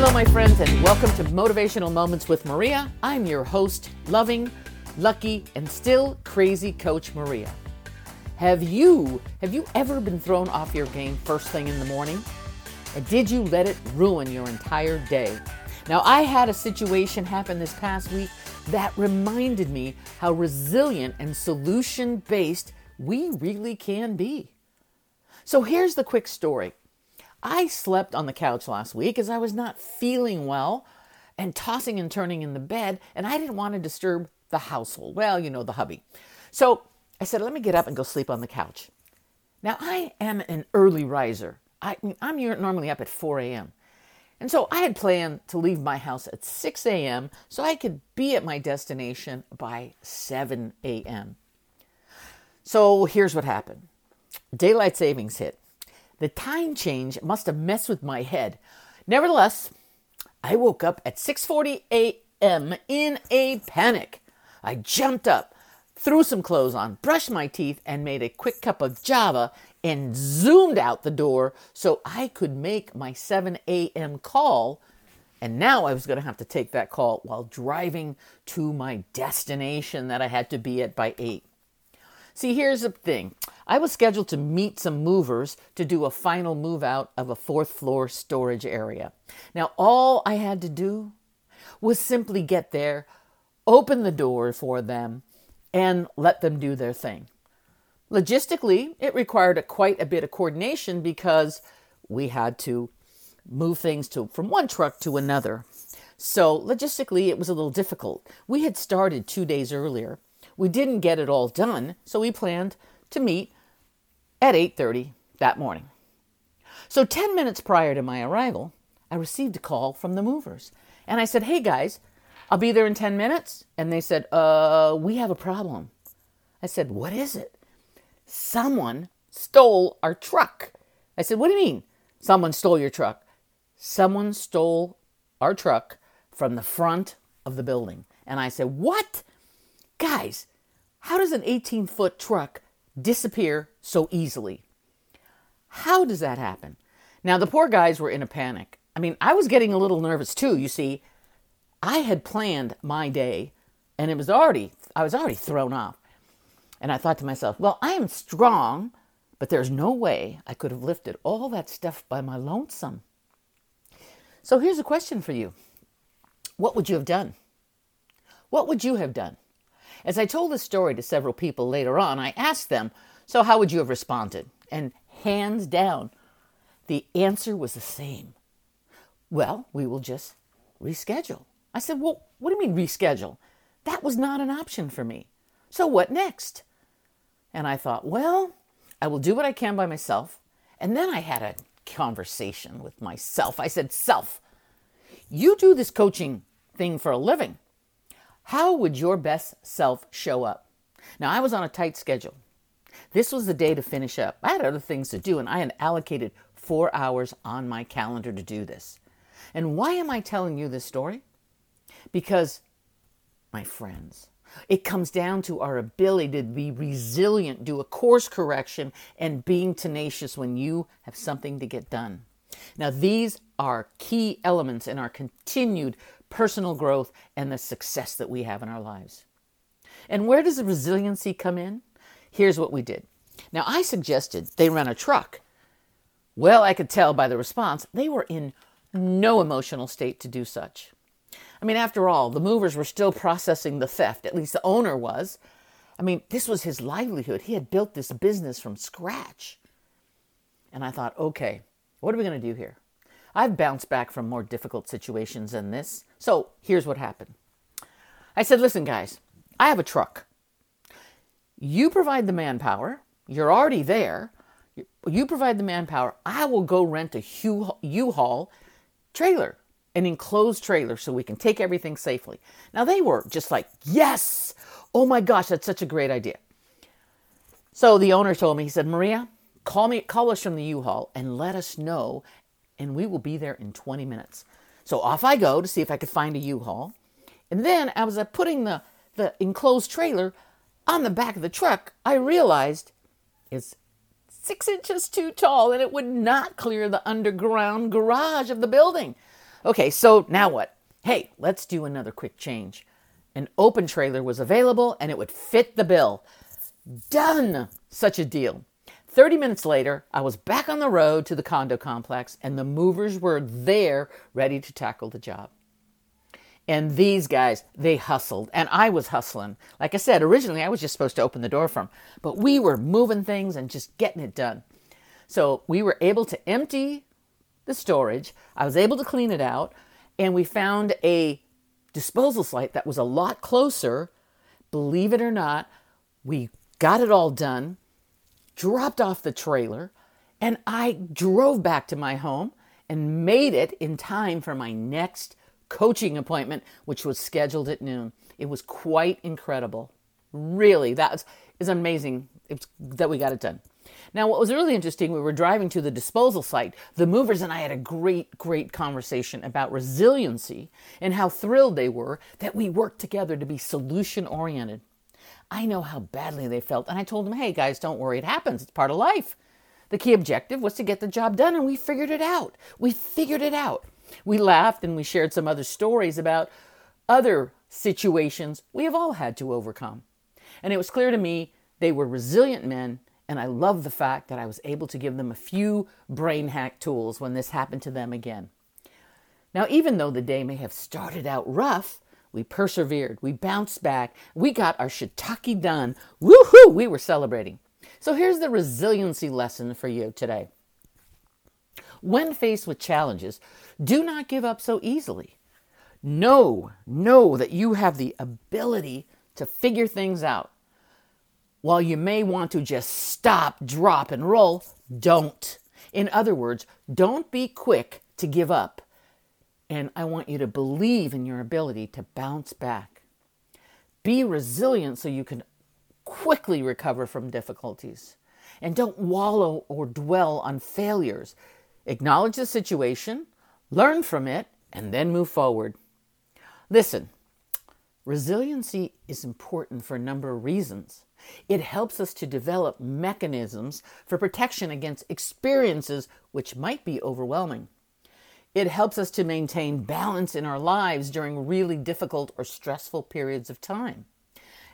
Hello, my friends, and welcome to Motivational Moments with Maria. I'm your host, loving, lucky, and still crazy Coach Maria. Have you ever been thrown off your game first thing in the morning? And did you let it ruin your entire day? Now, I had a situation happen this past week that reminded me how resilient and solution-based we really can be. So here's the quick story. I slept on the couch last week as I was not feeling well and tossing and turning in the bed, and I didn't want to disturb the household. Well, you know, the hubby. So I said, let me get up and go sleep on the couch. Now, I am an early riser. I'm normally up at 4 a.m. And so I had planned to leave my house at 6 a.m. so I could be at my destination by 7 a.m. So here's what happened. Daylight savings hit. The time change must have messed with my head. Nevertheless, I woke up at 6:40 a.m. in a panic. I jumped up, threw some clothes on, brushed my teeth, and made a quick cup of Java and zoomed out the door so I could make my 7 a.m. call. And now I was going to have to take that call while driving to my destination that I had to be at by 8. See, here's the thing. I was scheduled to meet some movers to do a final move out of a 4th floor storage area. Now, all I had to do was simply get there, open the door for them, and let them do their thing. Logistically, it required quite a bit of coordination because we had to move things from one truck to another. So logistically, it was a little difficult. We had started 2 days earlier. We didn't get it all done, so we planned to meet at 8:30 that morning. So 10 minutes prior to my arrival, I received a call from the movers. And I said, hey guys, I'll be there in 10 minutes. And they said, we have a problem. I said, what is it? Someone stole our truck. I said, what do you mean? Someone stole your truck. Someone stole our truck from the front of the building. And I said, what? Guys, how does an 18-foot truck disappear so easily? How does that happen? Now, the poor guys were in a panic. I mean, I was getting a little nervous too, you see. I had planned my day, and I was already thrown off. And I thought to myself, well, I am strong, but there's no way I could have lifted all that stuff by my lonesome. So here's a question for you. What would you have done? What would you have done? As I told this story to several people later on, I asked them, so how would you have responded? And hands down, the answer was the same. Well, we will just reschedule. I said, well, what do you mean reschedule? That was not an option for me. So what next? And I thought, well, I will do what I can by myself. And then I had a conversation with myself. I said, self, you do this coaching thing for a living. How would your best self show up? Now, I was on a tight schedule. This was the day to finish up. I had other things to do, and I had allocated 4 hours on my calendar to do this. And why am I telling you this story? Because, my friends, it comes down to our ability to be resilient, do a course correction, and being tenacious when you have something to get done. Now, these are key elements in our continued personal growth and the success that we have in our lives. And where does the resiliency come in? Here's what we did. Now, I suggested they rent a truck. Well, I could tell by the response, they were in no emotional state to do such. I mean, after all, the movers were still processing the theft, at least the owner was. I mean, this was his livelihood. He had built this business from scratch. And I thought, okay, what are we going to do here? I've bounced back from more difficult situations than this. So here's what happened. I said, listen, guys, I have a truck. You provide the manpower. You're already there. You provide the manpower. I will go rent a U-Haul trailer, an enclosed trailer, so we can take everything safely. Now, they were just like, yes. Oh, my gosh, that's such a great idea. So the owner told me, he said, Maria, call us from the U-Haul and let us know, and we will be there in 20 minutes. So off I go to see if I could find a U-Haul. And then as I was putting the enclosed trailer on the back of the truck, I realized it's 6 inches too tall and it would not clear the underground garage of the building. Okay, so now what? Hey, let's do another quick change. An open trailer was available and it would fit the bill. Done! Such a deal. 30 minutes later, I was back on the road to the condo complex and the movers were there ready to tackle the job. And these guys, they hustled, and I was hustling. Like I said, originally I was just supposed to open the door for them, but we were moving things and just getting it done. So we were able to empty the storage. I was able to clean it out, and we found a disposal site that was a lot closer. Believe it or not, we got it all done, dropped off the trailer, and I drove back to my home and made it in time for my next coaching appointment, which was scheduled at noon. It was quite incredible. Really, that is amazing that we got it done. Now, what was really interesting, we were driving to the disposal site. The movers and I had a great conversation about resiliency and how thrilled they were that we worked together to be solution-oriented. I know how badly they felt, and I told them, hey, guys, don't worry. It happens. It's part of life. The key objective was to get the job done, and we figured it out. We laughed and we shared some other stories about other situations we have all had to overcome. And it was clear to me they were resilient men, and I love the fact that I was able to give them a few brain hack tools when this happened to them again. Now, even though the day may have started out rough, we persevered, we bounced back, we got our shiitake done. Woohoo! We were celebrating. So here's the resiliency lesson for you today. When faced with challenges, do not give up so easily. Know that you have the ability to figure things out. While you may want to just stop, drop, and roll, don't. In other words, don't be quick to give up. And I want you to believe in your ability to bounce back. Be resilient so you can quickly recover from difficulties. And don't wallow or dwell on failures. Acknowledge the situation, learn from it, and then move forward. Listen, resiliency is important for a number of reasons. It helps us to develop mechanisms for protection against experiences which might be overwhelming. It helps us to maintain balance in our lives during really difficult or stressful periods of time.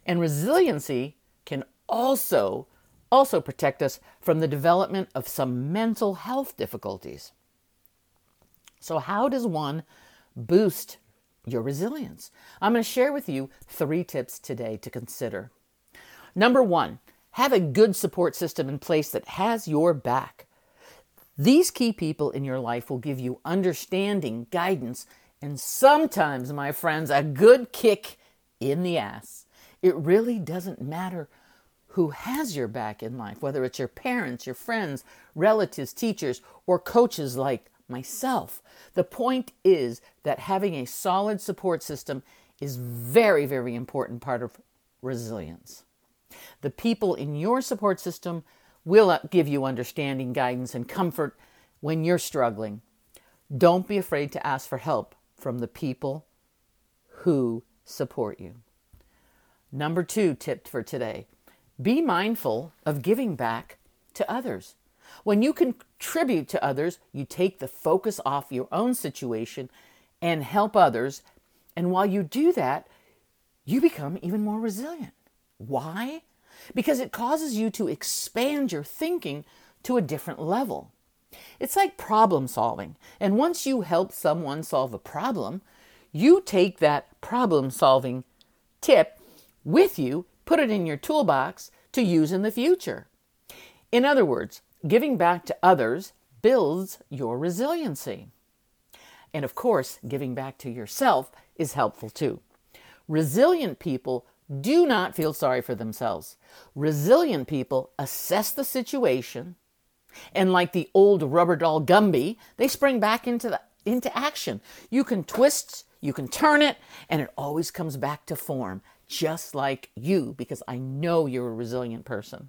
And resiliency can also protect us from the development of some mental health difficulties. So how does one boost your resilience? I'm going to share with you 3 tips today to consider. Number 1, have a good support system in place that has your back. These key people in your life will give you understanding, guidance, and sometimes, my friends, a good kick in the ass. It really doesn't matter who has your back in life, whether it's your parents, your friends, relatives, teachers, or coaches like myself. The point is that having a solid support system is very, very important part of resilience. The people in your support system will give you understanding, guidance, and comfort when you're struggling. Don't be afraid to ask for help from the people who support you. Number 2 tip for today. Be mindful of giving back to others. When you contribute to others, you take the focus off your own situation and help others. And while you do that, you become even more resilient. Why? Because it causes you to expand your thinking to a different level. It's like problem solving. And once you help someone solve a problem, you take that problem solving tip with you, put it in your toolbox to use in the future. In other words, giving back to others builds your resiliency. And of course, giving back to yourself is helpful too. Resilient people do not feel sorry for themselves. Resilient people assess the situation, and like the old rubber doll Gumby, they spring back into action. You can twist, you can turn it, and it always comes back to form. Just like you, because I know you're a resilient person.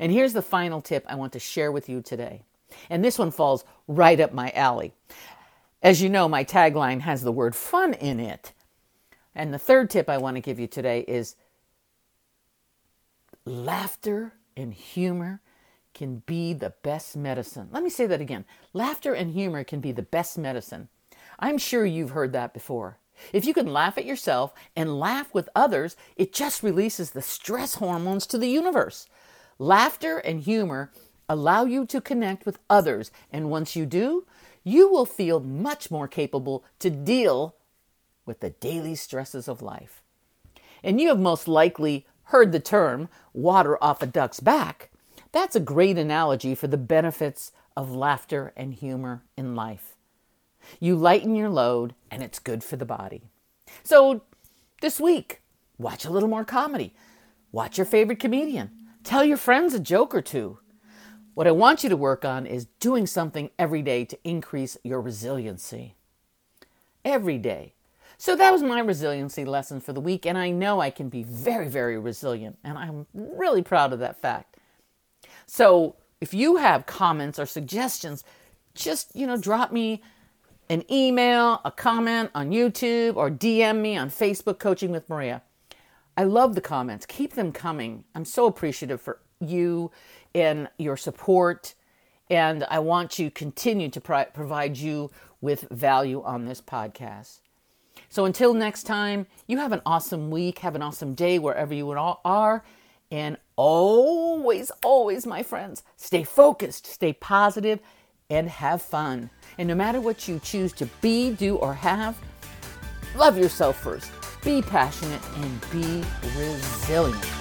And here's the final tip I want to share with you today. And this one falls right up my alley. As you know, my tagline has the word fun in it. And the 3rd tip I want to give you today is laughter and humor can be the best medicine. Let me say that again. Laughter and humor can be the best medicine. I'm sure you've heard that before. If you can laugh at yourself and laugh with others, it just releases the stress hormones to the universe. Laughter and humor allow you to connect with others, and once you do, you will feel much more capable to deal with the daily stresses of life. And you have most likely heard the term, water off a duck's back. That's a great analogy for the benefits of laughter and humor in life. You lighten your load, and it's good for the body. So this week, watch a little more comedy. Watch your favorite comedian. Tell your friends a joke or two. What I want you to work on is doing something every day to increase your resiliency. Every day. So that was my resiliency lesson for the week, and I know I can be very, very resilient, and I'm really proud of that fact. So if you have comments or suggestions, just, drop me an email, a comment on YouTube, or DM me on Facebook, Coaching with Maria. I love the comments. Keep them coming. I'm so appreciative for you and your support. And I want to continue to provide you with value on this podcast. So until next time, you have an awesome week. Have an awesome day wherever you all are. And always, always, my friends, stay focused, stay positive, and have fun. And no matter what you choose to be, do, or have, love yourself first. Be passionate and be resilient.